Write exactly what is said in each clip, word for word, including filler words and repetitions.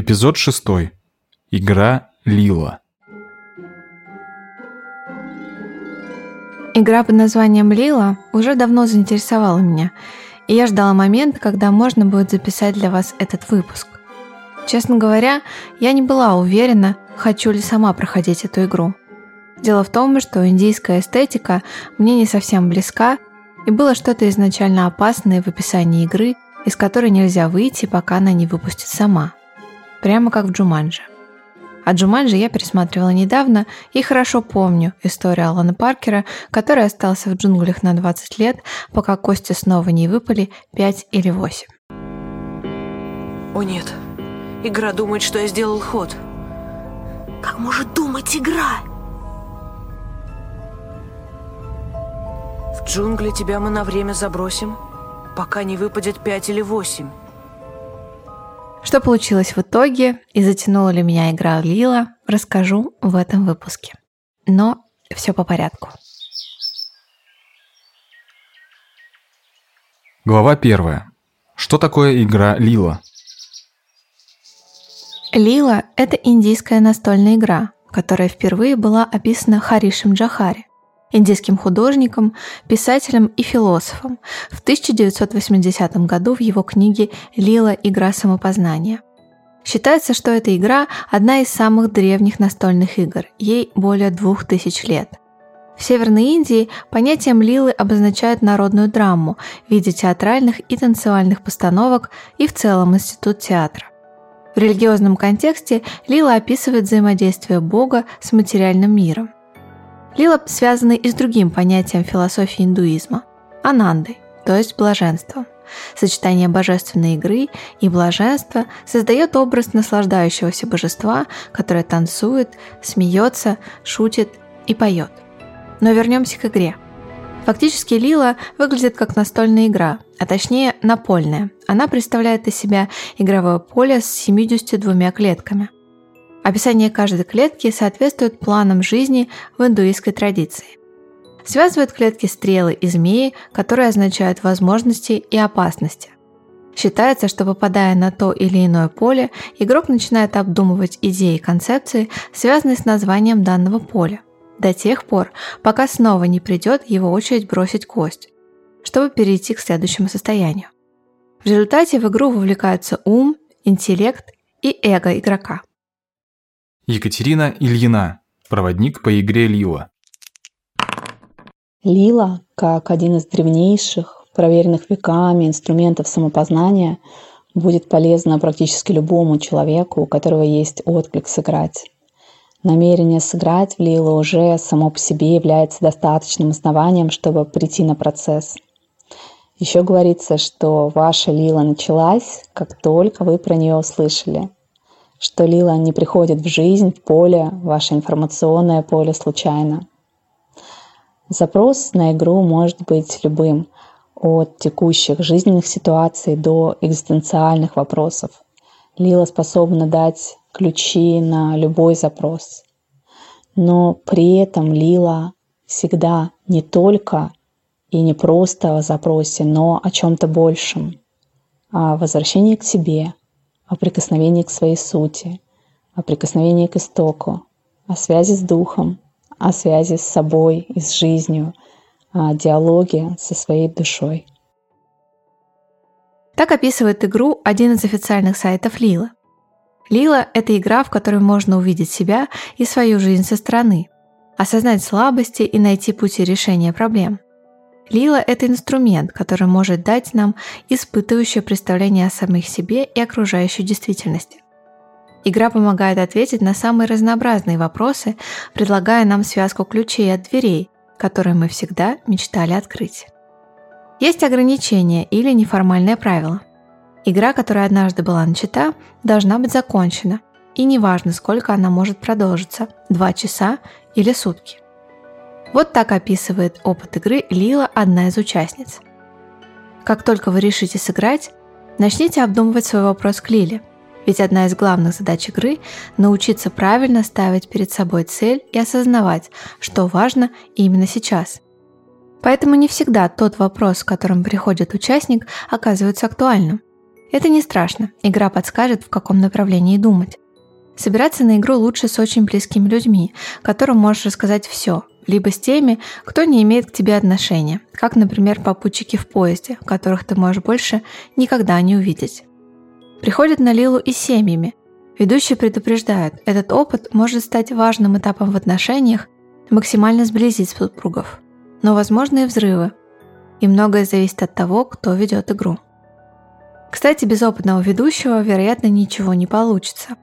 Эпизод шестой. Игра Лила. Игра под названием «Лила» уже давно заинтересовала меня, и я ждала момент, когда можно будет записать для вас этот выпуск. Честно говоря, я не была уверена, хочу ли сама проходить эту игру. Дело в том, что индийская эстетика мне не совсем близка, и было что-то изначально опасное в описании игры, из которой нельзя выйти, пока она не выпустит сама. Прямо как в «Джуманджи». А «Джуманджи» я пересматривала недавно и хорошо помню историю Алана Паркера, который остался в джунглях на двадцать лет, пока кости снова не выпали пять или восемь. О нет, игра думает, что я сделал ход. Как может думать игра? В джунгли тебя мы на время забросим, пока не выпадет пять или восемь. Что получилось в итоге и затянула ли меня игра Лила, расскажу в этом выпуске. Но все по порядку. Глава первая. Что такое игра Лила? Лила – это индийская настольная игра, которая впервые была описана Харишем Джохари, индийским художником, писателем и философом в тысяча девятьсот восьмидесятом году в его книге «Лила. Игра самопознания». Считается, что эта игра – одна из самых древних настольных игр, ей более двух тысяч лет. В Северной Индии понятием «лилы» обозначают народную драму в виде театральных и танцевальных постановок и в целом институт театра. В религиозном контексте лила описывает взаимодействие Бога с материальным миром. Лила связана и с другим понятием философии индуизма – анандой, то есть блаженством. Сочетание божественной игры и блаженства создает образ наслаждающегося божества, которое танцует, смеется, шутит и поет. Но вернемся к игре. Фактически лила выглядит как настольная игра, а точнее напольная. Она представляет из себя игровое поле с семьюдесятью двумя клетками. Описание каждой клетки соответствует планам жизни в индуистской традиции. Связывают клетки стрелы и змеи, которые означают возможности и опасности. Считается, что попадая на то или иное поле, игрок начинает обдумывать идеи и концепции, связанные с названием данного поля, до тех пор, пока снова не придет его очередь бросить кость, чтобы перейти к следующему состоянию. В результате в игру вовлекаются ум, интеллект и эго игрока. Екатерина Ильина, проводник по игре Лила. Лила, как один из древнейших, проверенных веками инструментов самопознания, будет полезна практически любому человеку, у которого есть отклик сыграть. Намерение сыграть в Лилу уже само по себе является достаточным основанием, чтобы прийти на процесс. Еще говорится, что ваша Лила началась, как только вы про нее услышали. Что лила не приходит в жизнь, в поле, ваше информационное поле случайно. Запрос на игру может быть любым, от текущих жизненных ситуаций до экзистенциальных вопросов. Лила способна дать ключи на любой запрос. Но при этом лила всегда не только и не просто о запросе, но о чем-то большем, о возвращении к себе, о прикосновении к своей сути, о прикосновении к истоку, о связи с духом, о связи с собой и с жизнью, о диалоге со своей душой. Так описывает игру один из официальных сайтов Лила. Лила – это игра, в которой можно увидеть себя и свою жизнь со стороны, осознать слабости и найти пути решения проблем. Лила – это инструмент, который может дать нам испытывающее представление о самих себе и окружающей действительности. Игра помогает ответить на самые разнообразные вопросы, предлагая нам связку ключей от дверей, которые мы всегда мечтали открыть. Есть ограничения или неформальное правило. Игра, которая однажды была начата, должна быть закончена, и неважно, сколько она может продолжиться – два часа или сутки. Вот так описывает опыт игры Лила одна из участниц. Как только вы решите сыграть, начните обдумывать свой вопрос к Лиле, ведь одна из главных задач игры – научиться правильно ставить перед собой цель и осознавать, что важно именно сейчас. Поэтому не всегда тот вопрос, с которым приходит участник, оказывается актуальным. Это не страшно, игра подскажет, в каком направлении думать. Собираться на игру лучше с очень близкими людьми, которым можешь рассказать все, либо с теми, кто не имеет к тебе отношения, как, например, попутчики в поезде, которых ты можешь больше никогда не увидеть. Приходят на Лилу и семьями. Ведущие предупреждают, этот опыт может стать важным этапом в отношениях, максимально сблизить супругов, но возможны и взрывы, и многое зависит от того, кто ведет игру. Кстати, без опытного ведущего, вероятно, ничего не получится.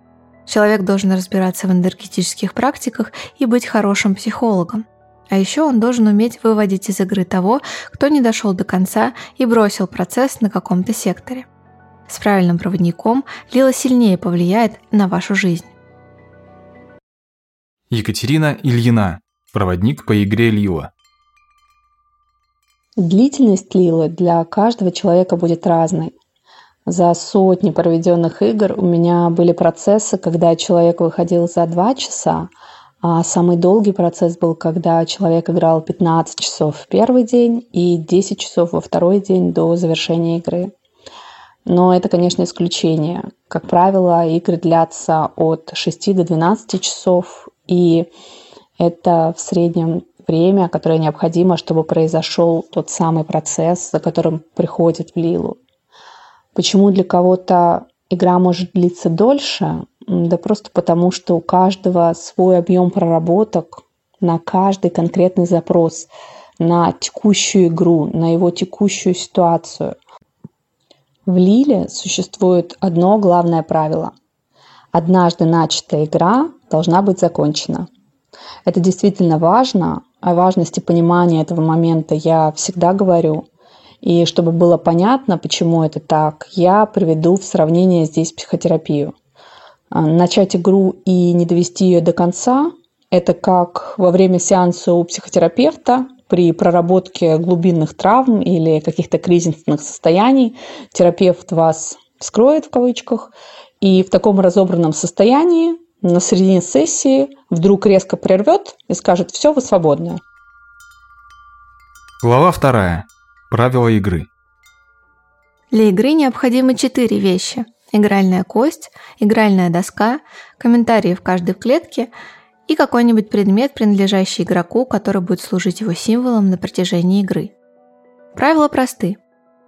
Человек должен разбираться в энергетических практиках и быть хорошим психологом. А еще он должен уметь выводить из игры того, кто не дошел до конца и бросил процесс на каком-то секторе. С правильным проводником Лила сильнее повлияет на вашу жизнь. Екатерина Ильина. Проводник по игре Лила. Длительность Лилы для каждого человека будет разной. За сотни проведенных игр у меня были процессы, когда человек выходил за два часа, а самый долгий процесс был, когда человек играл пятнадцать часов в первый день и десять часов во второй день до завершения игры. Но это, конечно, исключение. Как правило, игры длятся от шести до двенадцати часов, и это в среднем время, которое необходимо, чтобы произошел тот самый процесс, за которым приходит в Лилу. Почему для кого-то игра может длиться дольше? Да просто потому, что у каждого свой объем проработок на каждый конкретный запрос, на текущую игру, на его текущую ситуацию. В Лиле существует одно главное правило. Однажды начатая игра должна быть закончена. Это действительно важно. О важности понимания этого момента я всегда говорю. И чтобы было понятно, почему это так, я приведу в сравнение здесь психотерапию. Начать игру и не довести ее до конца – это как во время сеанса у психотерапевта при проработке глубинных травм или каких-то кризисных состояний терапевт вас «вскроет» в кавычках, и в таком разобранном состоянии на середине сессии вдруг резко прервет и скажет «все, вы свободны». Глава вторая. Правила игры. Для игры необходимы четыре вещи: игральная кость, игральная доска, комментарии в каждой клетке и какой-нибудь предмет, принадлежащий игроку, который будет служить его символом на протяжении игры. Правила просты.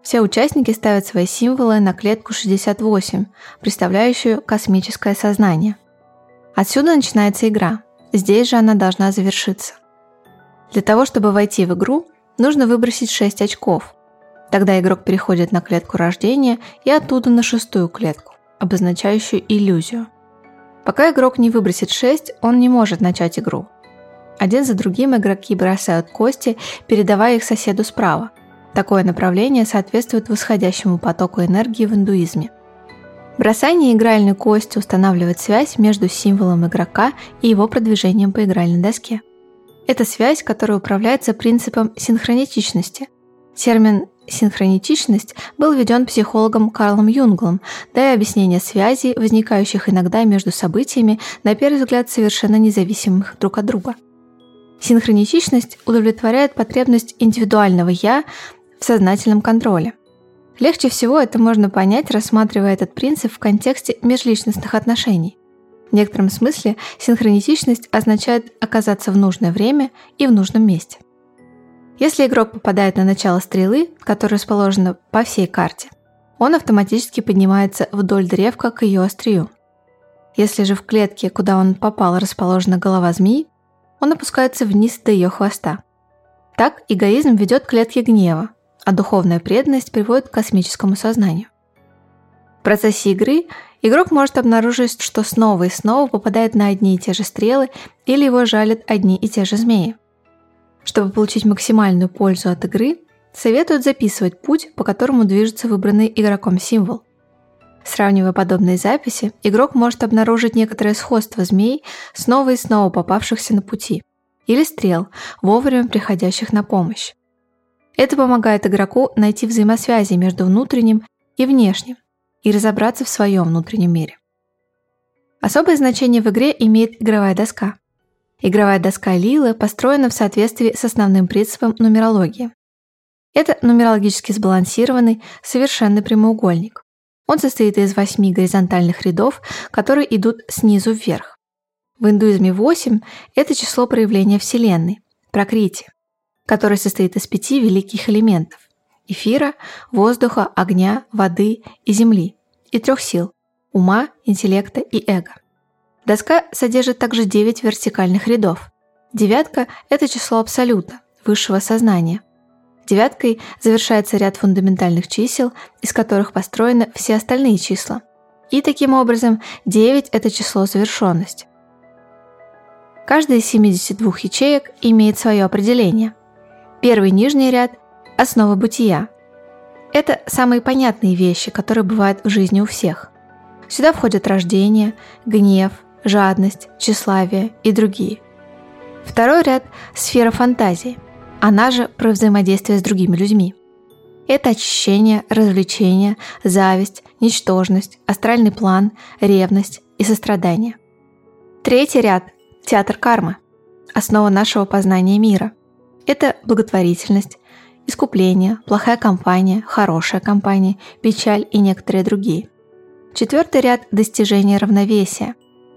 Все участники ставят свои символы на клетку шестьдесят восемь, представляющую космическое сознание. Отсюда начинается игра. Здесь же она должна завершиться. Для того, чтобы войти в игру, нужно выбросить шесть очков. Тогда игрок переходит на клетку рождения и оттуда на шестую клетку, обозначающую иллюзию. Пока игрок не выбросит шесть, он не может начать игру. Один за другим игроки бросают кости, передавая их соседу справа. Такое направление соответствует восходящему потоку энергии в индуизме. Бросание игральной кости устанавливает связь между символом игрока и его продвижением по игральной доске. Это связь, которая управляется принципом синхроничности. Термин «синхроничность» был введен психологом Карлом Юнгом, дая объяснение связей, возникающих иногда между событиями, на первый взгляд совершенно независимых друг от друга. Синхроничность удовлетворяет потребность индивидуального «я» в сознательном контроле. Легче всего это можно понять, рассматривая этот принцип в контексте межличностных отношений. В некотором смысле синхроничность означает оказаться в нужное время и в нужном месте. Если игрок попадает на начало стрелы, которая расположена по всей карте, он автоматически поднимается вдоль древка к ее острию. Если же в клетке, куда он попал, расположена голова змеи, он опускается вниз до ее хвоста. Так эгоизм ведет к клетке гнева, а духовная преданность приводит к космическому сознанию. В процессе игры игрок может обнаружить, что снова и снова попадает на одни и те же стрелы или его жалят одни и те же змеи. Чтобы получить максимальную пользу от игры, советуют записывать путь, по которому движется выбранный игроком символ. Сравнивая подобные записи, игрок может обнаружить некоторое сходство змей, снова и снова попавшихся на пути, или стрел, вовремя приходящих на помощь. Это помогает игроку найти взаимосвязи между внутренним и внешним, и разобраться в своем внутреннем мире. Особое значение в игре имеет игровая доска. Игровая доска Лилы построена в соответствии с основным принципом нумерологии. Это нумерологически сбалансированный, совершенный прямоугольник. Он состоит из восьми горизонтальных рядов, которые идут снизу вверх. В индуизме восемь – это число проявления Вселенной, пракрити, которое состоит из пяти великих элементов – эфира, воздуха, огня, воды и земли, и трех сил – ума, интеллекта и эго. Доска содержит также девять вертикальных рядов. Девятка – это число абсолюта, высшего сознания. Девяткой завершается ряд фундаментальных чисел, из которых построены все остальные числа. И таким образом девять – это число завершенности. Каждая из семидесяти двух ячеек имеет свое определение. Первый нижний ряд – основа бытия. Это самые понятные вещи, которые бывают в жизни у всех. Сюда входят рождение, гнев, жадность, тщеславие и другие. Второй ряд – сфера фантазии, она же про взаимодействие с другими людьми. Это очищение, развлечение, зависть, ничтожность, астральный план, ревность и сострадание. Третий ряд – театр кармы, основа нашего познания мира. Это благотворительность, искупление, плохая компания, хорошая компания, печаль и некоторые другие. Четвертый ряд – достижение равновесия.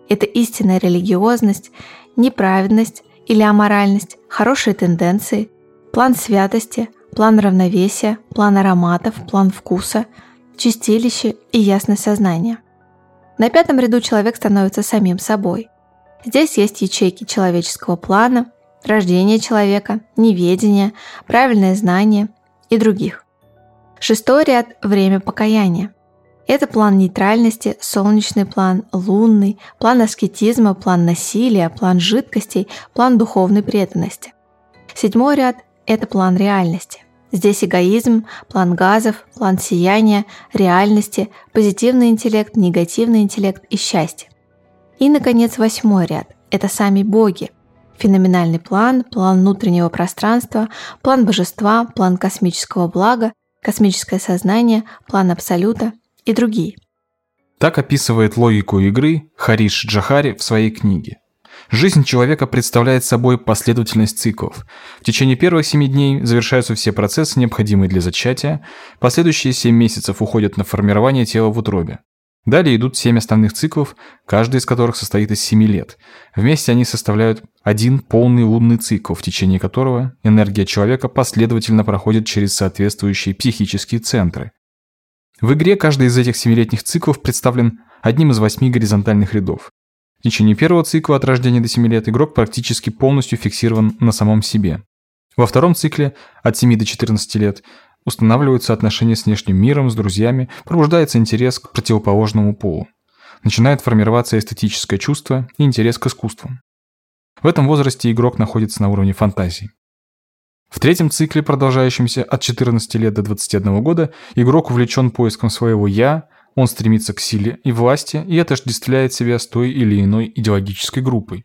Это истинная религиозность, неправедность или аморальность, хорошие тенденции, план святости, план равновесия, план ароматов, план вкуса, чистилище и ясность сознания. На пятом ряду человек становится самим собой. Здесь есть ячейки человеческого плана, рождение человека, неведение, правильное знание и других. Шестой ряд – время покаяния. Это план нейтральности, солнечный план, лунный, план аскетизма, план насилия, план жидкостей, план духовной преданности. Седьмой ряд – это план реальности. Здесь эгоизм, план газов, план сияния, реальности, позитивный интеллект, негативный интеллект и счастье. И, наконец, восьмой ряд – это сами боги. Феноменальный план, план внутреннего пространства, план божества, план космического блага, космическое сознание, план абсолюта и другие. Так описывает логику игры Хариш Джохари в своей книге. Жизнь человека представляет собой последовательность циклов. В течение первых семи дней завершаются все процессы, необходимые для зачатия. Последующие семь месяцев уходят на формирование тела в утробе. Далее идут семь остальных циклов, каждый из которых состоит из семи лет. Вместе они составляют один полный лунный цикл, в течение которого энергия человека последовательно проходит через соответствующие психические центры. В игре каждый из этих семилетних циклов представлен одним из восьми горизонтальных рядов. В течение первого цикла от рождения до семи лет игрок практически полностью фиксирован на самом себе. Во втором цикле от семи до четырнадцати лет устанавливаются отношения с внешним миром, с друзьями, пробуждается интерес к противоположному полу. Начинает формироваться эстетическое чувство и интерес к искусству. В этом возрасте игрок находится на уровне фантазии. В третьем цикле, продолжающемся от четырнадцати лет до двадцати одного года, игрок увлечен поиском своего «я», он стремится к силе и власти и отождествляет себя с той или иной идеологической группой.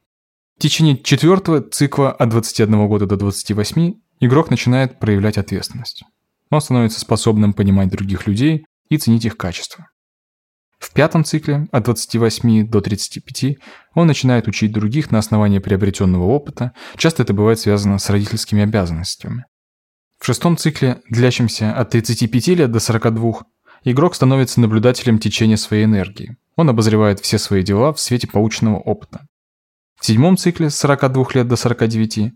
В течение четвертого цикла от двадцати одного года до двадцати восьми игрок начинает проявлять ответственность. Он становится способным понимать других людей и ценить их качества. В пятом цикле от двадцати восьми до тридцати пяти он начинает учить других на основании приобретенного опыта, часто это бывает связано с родительскими обязанностями. В шестом цикле, длящемся от тридцати пяти лет до сорока двух, игрок становится наблюдателем течения своей энергии. Он обозревает все свои дела в свете полученного опыта. В седьмом цикле с сорока двух лет до сорока девяти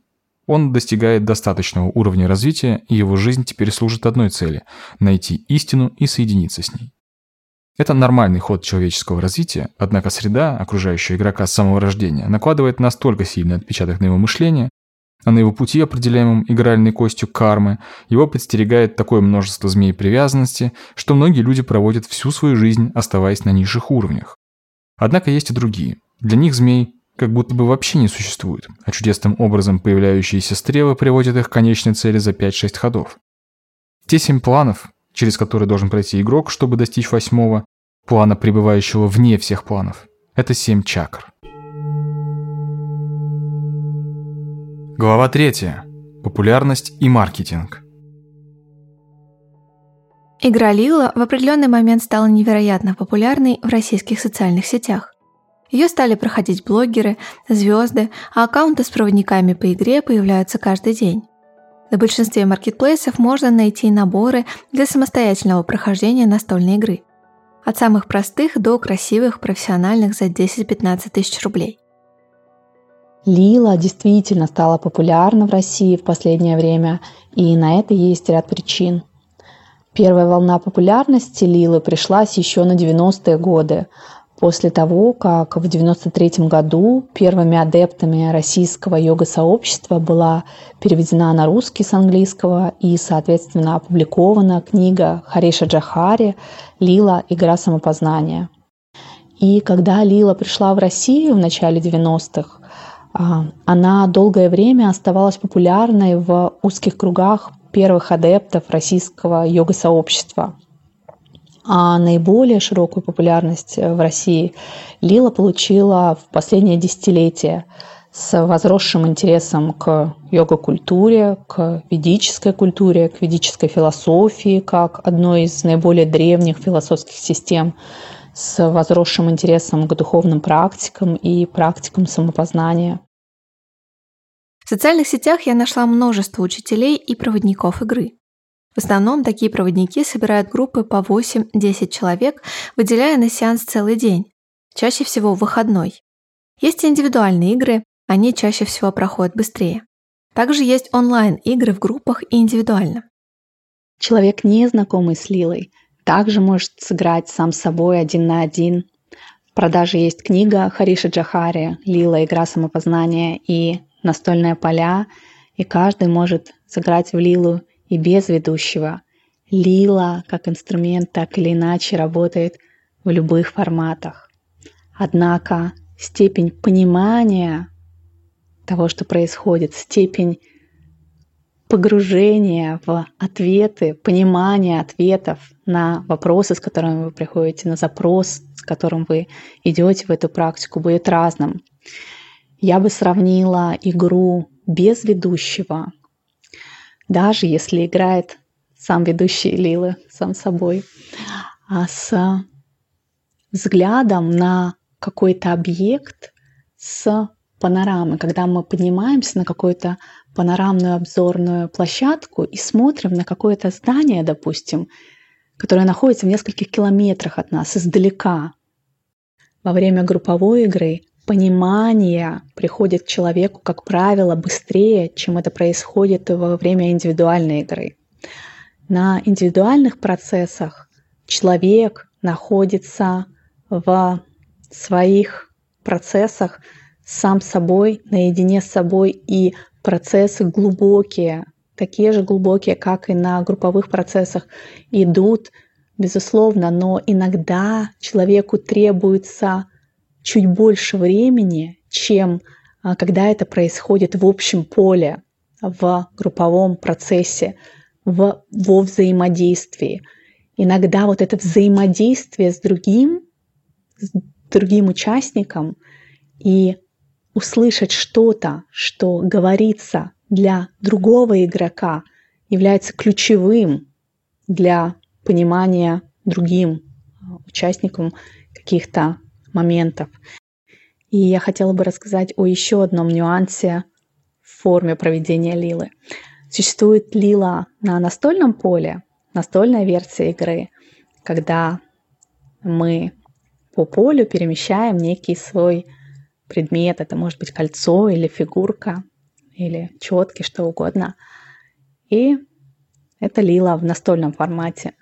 он достигает достаточного уровня развития, и его жизнь теперь служит одной цели – найти истину и соединиться с ней. Это нормальный ход человеческого развития, однако среда, окружающая игрока с самого рождения, накладывает настолько сильный отпечаток на его мышление, а на его пути, определяемом игральной костью кармы, его подстерегает такое множество змей привязанности, что многие люди проводят всю свою жизнь, оставаясь на низших уровнях. Однако есть и другие. Для них змей как будто бы вообще не существует, а чудесным образом появляющиеся стрелы приводят их к конечной цели за пять-шесть ходов. Те семь планов, через который должен пройти игрок, чтобы достичь восьмого плана, пребывающего вне всех планов. Это семь чакр. Глава третья. Популярность и маркетинг. Игра Лила в определенный момент стала невероятно популярной в российских социальных сетях. Ее стали проходить блогеры, звезды, а аккаунты с проводниками по игре появляются каждый день. На большинстве маркетплейсов можно найти наборы для самостоятельного прохождения настольной игры. От самых простых до красивых профессиональных за десять-пятнадцать тысяч рублей. Лила действительно стала популярна в России в последнее время, и на это есть ряд причин. Первая волна популярности Лилы пришлась еще на девяностые годы, после того, как в девяносто третьем году первыми адептами российского йога-сообщества была переведена на русский с английского и, соответственно, опубликована книга Хариша Джохари «Лила. Игра самопознания». И когда Лила пришла в Россию в начале девяностых, она долгое время оставалась популярной в узких кругах первых адептов российского йога-сообщества. А наиболее широкую популярность в России Лила получила в последнее десятилетие с возросшим интересом к йога-культуре, к ведической культуре, к ведической философии, как одной из наиболее древних философских систем, с возросшим интересом к духовным практикам и практикам самопознания. В социальных сетях я нашла множество учителей и проводников игры. В основном такие проводники собирают группы по восемь-десять человек, выделяя на сеанс целый день, чаще всего в выходной. Есть индивидуальные игры, они чаще всего проходят быстрее. Также есть онлайн-игры в группах и индивидуально. Человек, не знакомый с Лилой, также может сыграть сам с собой один на один. В продаже есть книга Хариша Джохари «Лила. Игра самопознания» и «Настольные поля», и каждый может сыграть в Лилу и без ведущего. Лила как инструмент так или иначе работает в любых форматах. Однако степень понимания того, что происходит, степень погружения в ответы, понимания ответов на вопросы, с которыми вы приходите, на запрос, с которым вы идете в эту практику, будет разным. Я бы сравнила игру без ведущего, даже если играет сам ведущий Лилы, сам собой, а с взглядом на какой-то объект с панорамы, когда мы поднимаемся на какую-то панорамную обзорную площадку и смотрим на какое-то здание, допустим, которое находится в нескольких километрах от нас, издалека. Во время групповой игры понимание приходит к человеку, как правило, быстрее, чем это происходит во время индивидуальной игры. На индивидуальных процессах человек находится в своих процессах сам собой, наедине с собой, и процессы глубокие, такие же глубокие, как и на групповых процессах, идут, безусловно, но иногда человеку требуется чуть больше времени, чем когда это происходит в общем поле, в групповом процессе, в, во взаимодействии. Иногда вот это взаимодействие с другим, с другим участником и услышать что-то, что говорится для другого игрока, является ключевым для понимания другим участникам каких-то моментов. И я хотела бы рассказать о еще одном нюансе в форме проведения Лилы. Существует Лила на настольном поле, настольная версия игры, когда мы по полю перемещаем некий свой предмет, это может быть кольцо или фигурка, или четки, что угодно. И это Лила в настольном формате.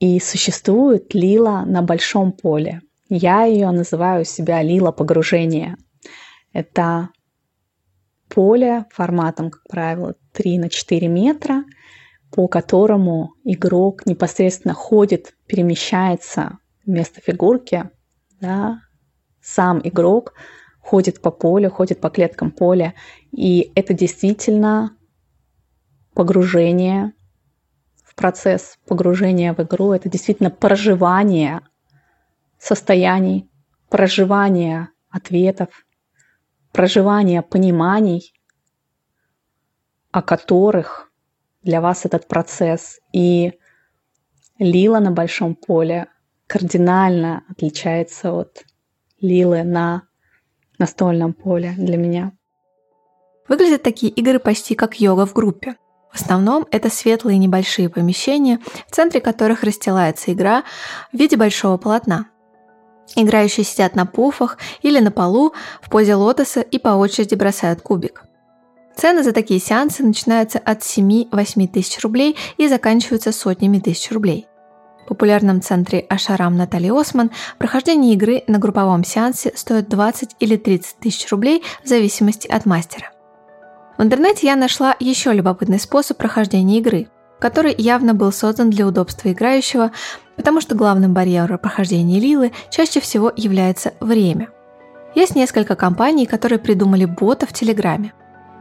И существует Лила на большом поле. Я ее называю у себя Лила погружения. Это поле форматом, как правило, три на четыре метра, по которому игрок непосредственно ходит, перемещается вместо фигурки, да, сам игрок ходит по полю, ходит по клеткам поля, и это действительно погружение в процесс, погружение в игру, это действительно проживание состояний, проживание ответов, проживание пониманий, о которых для вас этот процесс. И Лила на большом поле кардинально отличается от Лилы на настольном поле для меня. Выглядят такие игры почти как йога в группе. В основном это светлые небольшие помещения, в центре которых расстилается игра в виде большого полотна. Играющие сидят на пуфах или на полу в позе лотоса и по очереди бросают кубик. Цены за такие сеансы начинаются от семи-восьми тысяч рублей и заканчиваются сотнями тысяч рублей. В популярном центре Ашарам Натальи Осман прохождение игры на групповом сеансе стоит двадцать или тридцать тысяч рублей в зависимости от мастера. В интернете я нашла еще любопытный способ прохождения игры, который явно был создан для удобства играющего, потому что главным барьером прохождения Лилы чаще всего является время. Есть несколько компаний, которые придумали бота в Телеграме.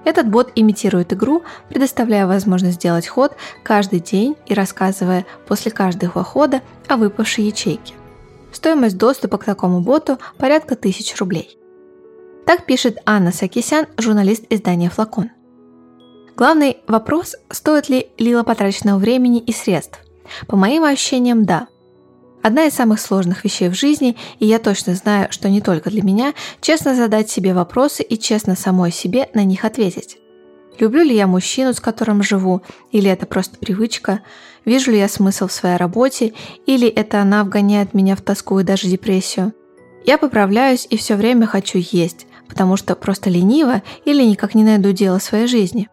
Этот бот имитирует игру, предоставляя возможность сделать ход каждый день и рассказывая после каждого хода о выпавшей ячейке. Стоимость доступа к такому боту порядка тысяч рублей. Так пишет Анна Сакисян, журналист издания «Флакон». Главный вопрос – стоит ли Лила потраченного времени и средств? По моим ощущениям, да. Одна из самых сложных вещей в жизни, и я точно знаю, что не только для меня, честно задать себе вопросы и честно самой себе на них ответить. Люблю ли я мужчину, с которым живу, или это просто привычка? Вижу ли я смысл в своей работе, или это она вгоняет меня в тоску и даже депрессию? Я поправляюсь и все время хочу есть, потому что просто ленива или никак не найду дело в своей жизни.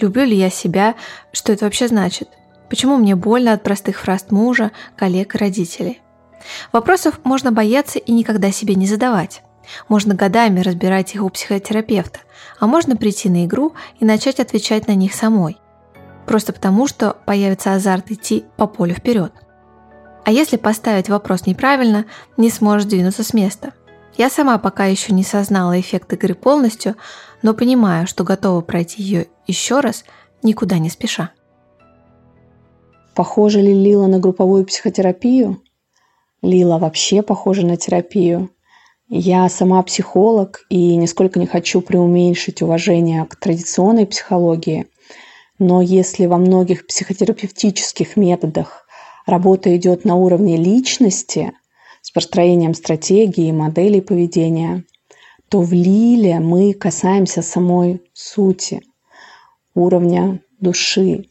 Люблю ли я себя? Что это вообще значит? Почему мне больно от простых фраз мужа, коллег и родителей? Вопросов можно бояться и никогда себе не задавать. Можно годами разбирать их у психотерапевта, а можно прийти на игру и начать отвечать на них самой. Просто потому, что появится азарт идти по полю вперед. А если поставить вопрос неправильно, не сможешь двинуться с места. Я сама пока еще не осознала эффект игры полностью, но понимаю, что готова пройти ее еще раз, никуда не спеша. Похожа ли Лила на групповую психотерапию? Лила вообще похожа на терапию. Я сама психолог и нисколько не хочу преуменьшить уважение к традиционной психологии, но если во многих психотерапевтических методах работа идет на уровне личности с построением стратегии и моделей поведения, то в Лиле мы касаемся самой сути, уровня души.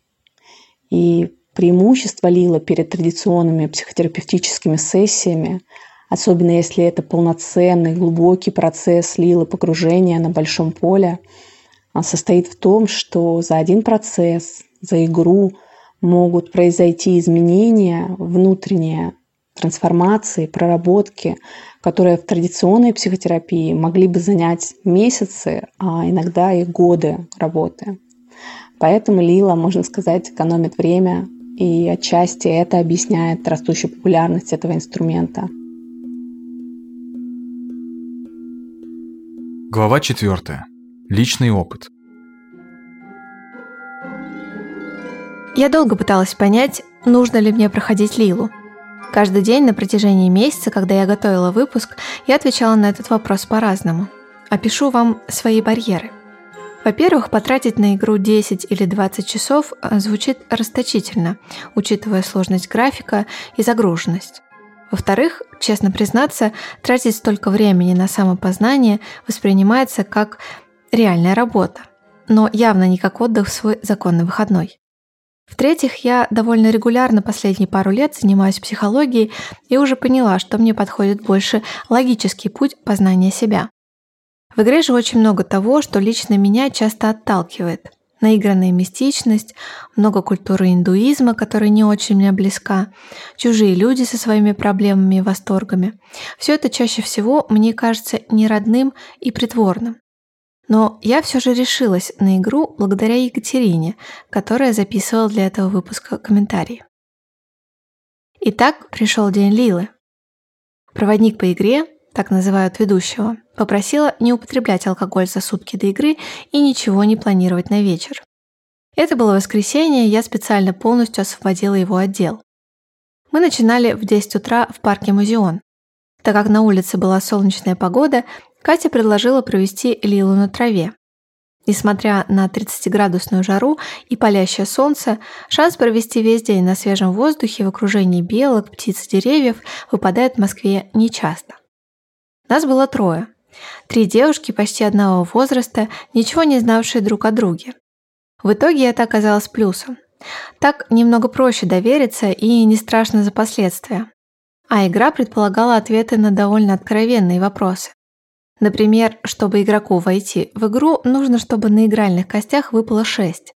И преимущество Лила перед традиционными психотерапевтическими сессиями, особенно если это полноценный, глубокий процесс Лила погружения на большом поле, состоит в том, что за один процесс, за игру могут произойти изменения внутренние, трансформации, проработки, которые в традиционной психотерапии могли бы занять месяцы, а иногда и годы работы. Поэтому Лила, можно сказать, экономит время, и отчасти это объясняет растущую популярность этого инструмента. Глава четвертая. Личный опыт. Я долго пыталась понять, нужно ли мне проходить Лилу. Каждый день на протяжении месяца, когда я готовила выпуск, я отвечала на этот вопрос по-разному. Опишу вам свои барьеры. Во-первых, потратить на игру десять или двадцать часов звучит расточительно, учитывая сложность графика и загруженность. Во-вторых, честно признаться, тратить столько времени на самопознание воспринимается как реальная работа, но явно не как отдых в свой законный выходной. В-третьих, я довольно регулярно последние пару лет занимаюсь психологией и уже поняла, что мне подходит больше логический путь познания себя. В игре же очень много того, что лично меня часто отталкивает. Наигранная мистичность, много культуры индуизма, которая не очень мне близка, чужие люди со своими проблемами и восторгами. Все это чаще всего мне кажется неродным и притворным. Но я все же решилась на игру благодаря Екатерине, которая записывала для этого выпуска комментарии. Итак, пришел день Лилы. Проводник по игре, так называют ведущего, попросила не употреблять алкоголь за сутки до игры и ничего не планировать на вечер. Это было воскресенье, я специально полностью освободила его от дел. Мы начинали в десять утра в парке «Музеон». Так как на улице была солнечная погода, Катя предложила провести Лилу на траве. Несмотря на тридцатиградусную жару и палящее солнце, шанс провести весь день на свежем воздухе в окружении белок, птиц и деревьев выпадает в Москве нечасто. Нас было трое. Три девушки почти одного возраста, ничего не знавшие друг о друге. В итоге это оказалось плюсом. Так немного проще довериться и не страшно за последствия. А игра предполагала ответы на довольно откровенные вопросы. Например, чтобы игроку войти в игру, нужно, чтобы на игральных костях выпало шесть.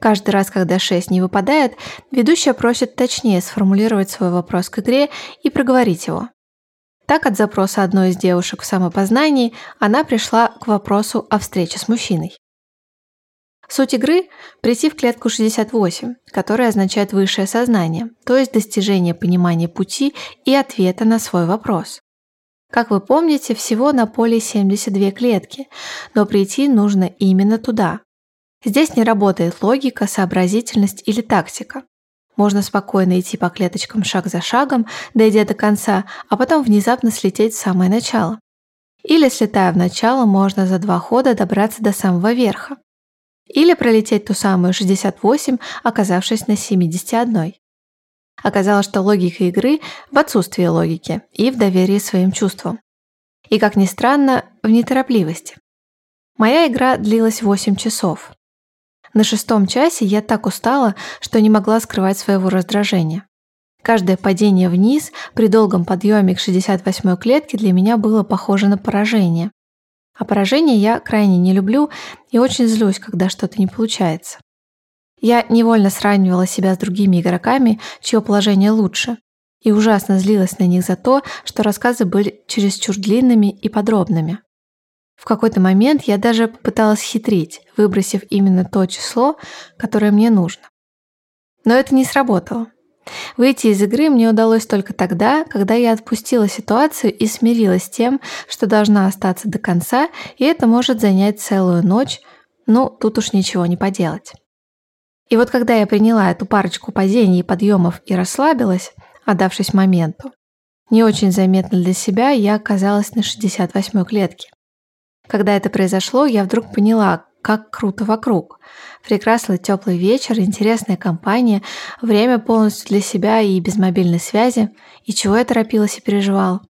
Каждый раз, когда шесть не выпадает, ведущая просит точнее сформулировать свой вопрос к игре и проговорить его. Так от запроса одной из девушек в самопознании она пришла к вопросу о встрече с мужчиной. Суть игры – прийти в клетку шестьдесят восемь, которая означает высшее сознание, то есть достижение понимания пути и ответа на свой вопрос. Как вы помните, всего на поле семьдесят две клетки, но прийти нужно именно туда. Здесь не работает логика, сообразительность или тактика. Можно спокойно идти по клеточкам шаг за шагом, дойдя до конца, а потом внезапно слететь в самое начало. Или, слетая в начало, можно за два хода добраться до самого верха. Или пролететь ту самую шестьдесят восемь, оказавшись на семьдесят один. Оказалось, что логика игры в отсутствии логики и в доверии своим чувствам. И, как ни странно, в неторопливости. Моя игра длилась восемь часов. На шестом часе я так устала, что не могла скрывать своего раздражения. Каждое падение вниз при долгом подъеме к шестьдесят восьмой клетке для меня было похоже на поражение. А поражение я крайне не люблю и очень злюсь, когда что-то не получается. Я невольно сравнивала себя с другими игроками, чье положение лучше, и ужасно злилась на них за то, что рассказы были чересчур длинными и подробными. В какой-то момент я даже попыталась хитрить, выбросив именно то число, которое мне нужно. Но это не сработало. Выйти из игры мне удалось только тогда, когда я отпустила ситуацию и смирилась с тем, что должна остаться до конца, и это может занять целую ночь, ну, тут уж ничего не поделать. И вот когда я приняла эту парочку падений и подъемов и расслабилась, отдавшись моменту, не очень заметно для себя я оказалась на шестьдесят восьмой клетке. Когда это произошло, я вдруг поняла, как круто вокруг. Прекрасный теплый вечер, интересная компания, время полностью для себя и без мобильной связи. И чего я торопилась и переживала.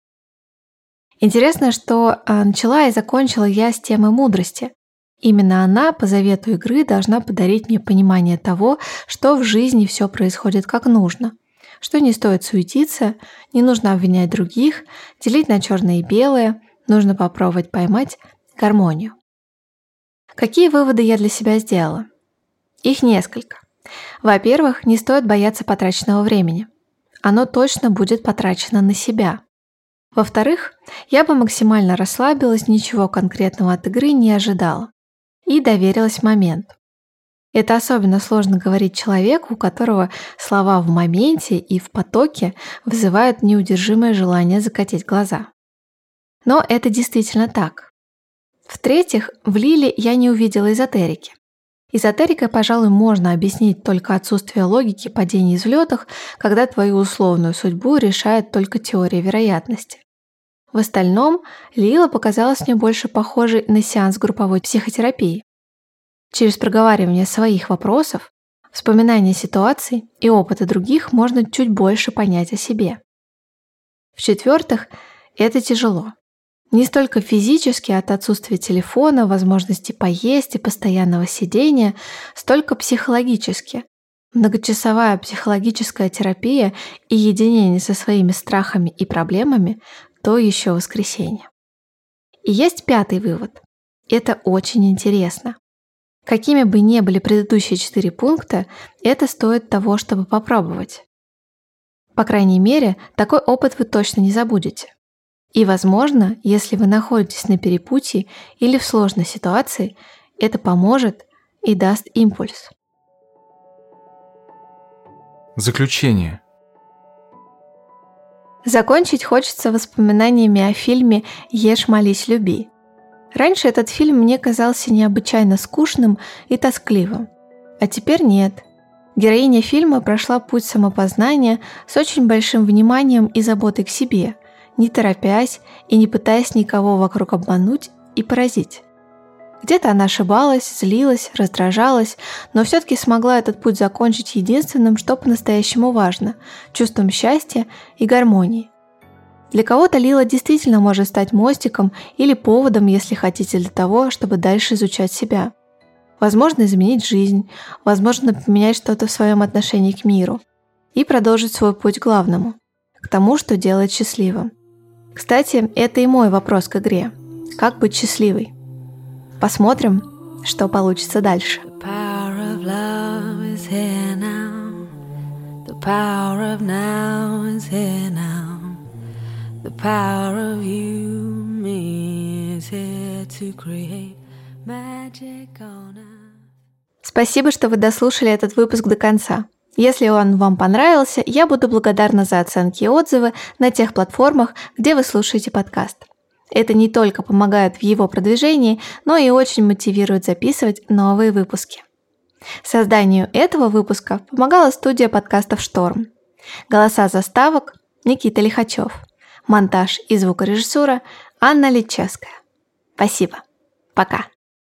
Интересно, что начала и закончила я с темы мудрости. Именно она по завету игры должна подарить мне понимание того, что в жизни все происходит как нужно, что не стоит суетиться, не нужно обвинять других, делить на черное и белое, нужно попробовать поймать гармонию. Какие выводы я для себя сделала? Их несколько. Во-первых, не стоит бояться потраченного времени. Оно точно будет потрачено на себя. Во-вторых, я бы максимально расслабилась, ничего конкретного от игры не ожидала и доверилась моменту. Это особенно сложно говорить человеку, у которого слова в моменте и в потоке вызывают неудержимое желание закатить глаза. Но это действительно так. В-третьих, в Лиле я не увидела эзотерики. Эзотерикой, пожалуй, можно объяснить только отсутствие логики падений и взлетах, когда твою условную судьбу решает только теория вероятности. В остальном, Лила показалась мне больше похожей на сеанс групповой психотерапии. Через проговаривание своих вопросов, вспоминание ситуаций и опыта других можно чуть больше понять о себе. В-четвертых, это тяжело. Не столько физически от отсутствия телефона, возможности поесть и постоянного сидения, столько психологически. Многочасовая психологическая терапия и единение со своими страхами и проблемами – то еще воскресенье. И есть пятый вывод. Это очень интересно. Какими бы ни были предыдущие четыре пункта, это стоит того, чтобы попробовать. По крайней мере, такой опыт вы точно не забудете. И, возможно, если вы находитесь на перепутье или в сложной ситуации, это поможет и даст импульс. Заключение. Закончить хочется воспоминаниями о фильме «Ешь, молись, люби». Раньше этот фильм мне казался необычайно скучным и тоскливым, а теперь нет. Героиня фильма прошла путь самопознания с очень большим вниманием и заботой к себе, не торопясь и не пытаясь никого вокруг обмануть и поразить. Где-то она ошибалась, злилась, раздражалась, но все-таки смогла этот путь закончить единственным, что по-настоящему важно – чувством счастья и гармонии. Для кого-то Лила действительно может стать мостиком или поводом, если хотите, для того, чтобы дальше изучать себя. возможно изменить жизнь, возможно поменять что-то в своем отношении к миру и продолжить свой путь к главному, к тому, что делает счастливым. Кстати, это и мой вопрос к игре. Как быть счастливой? Посмотрим, что получится дальше. Спасибо, что вы дослушали этот выпуск до конца. Если он вам понравился, я буду благодарна за оценки и отзывы на тех платформах, где вы слушаете подкаст. Это не только помогает в его продвижении, но и очень мотивирует записывать новые выпуски. Созданию этого выпуска помогала студия подкастов «Шторм». Голоса заставок – Никита Лихачев. Монтаж и звукорежиссура – Анна Литчевская. Спасибо. Пока.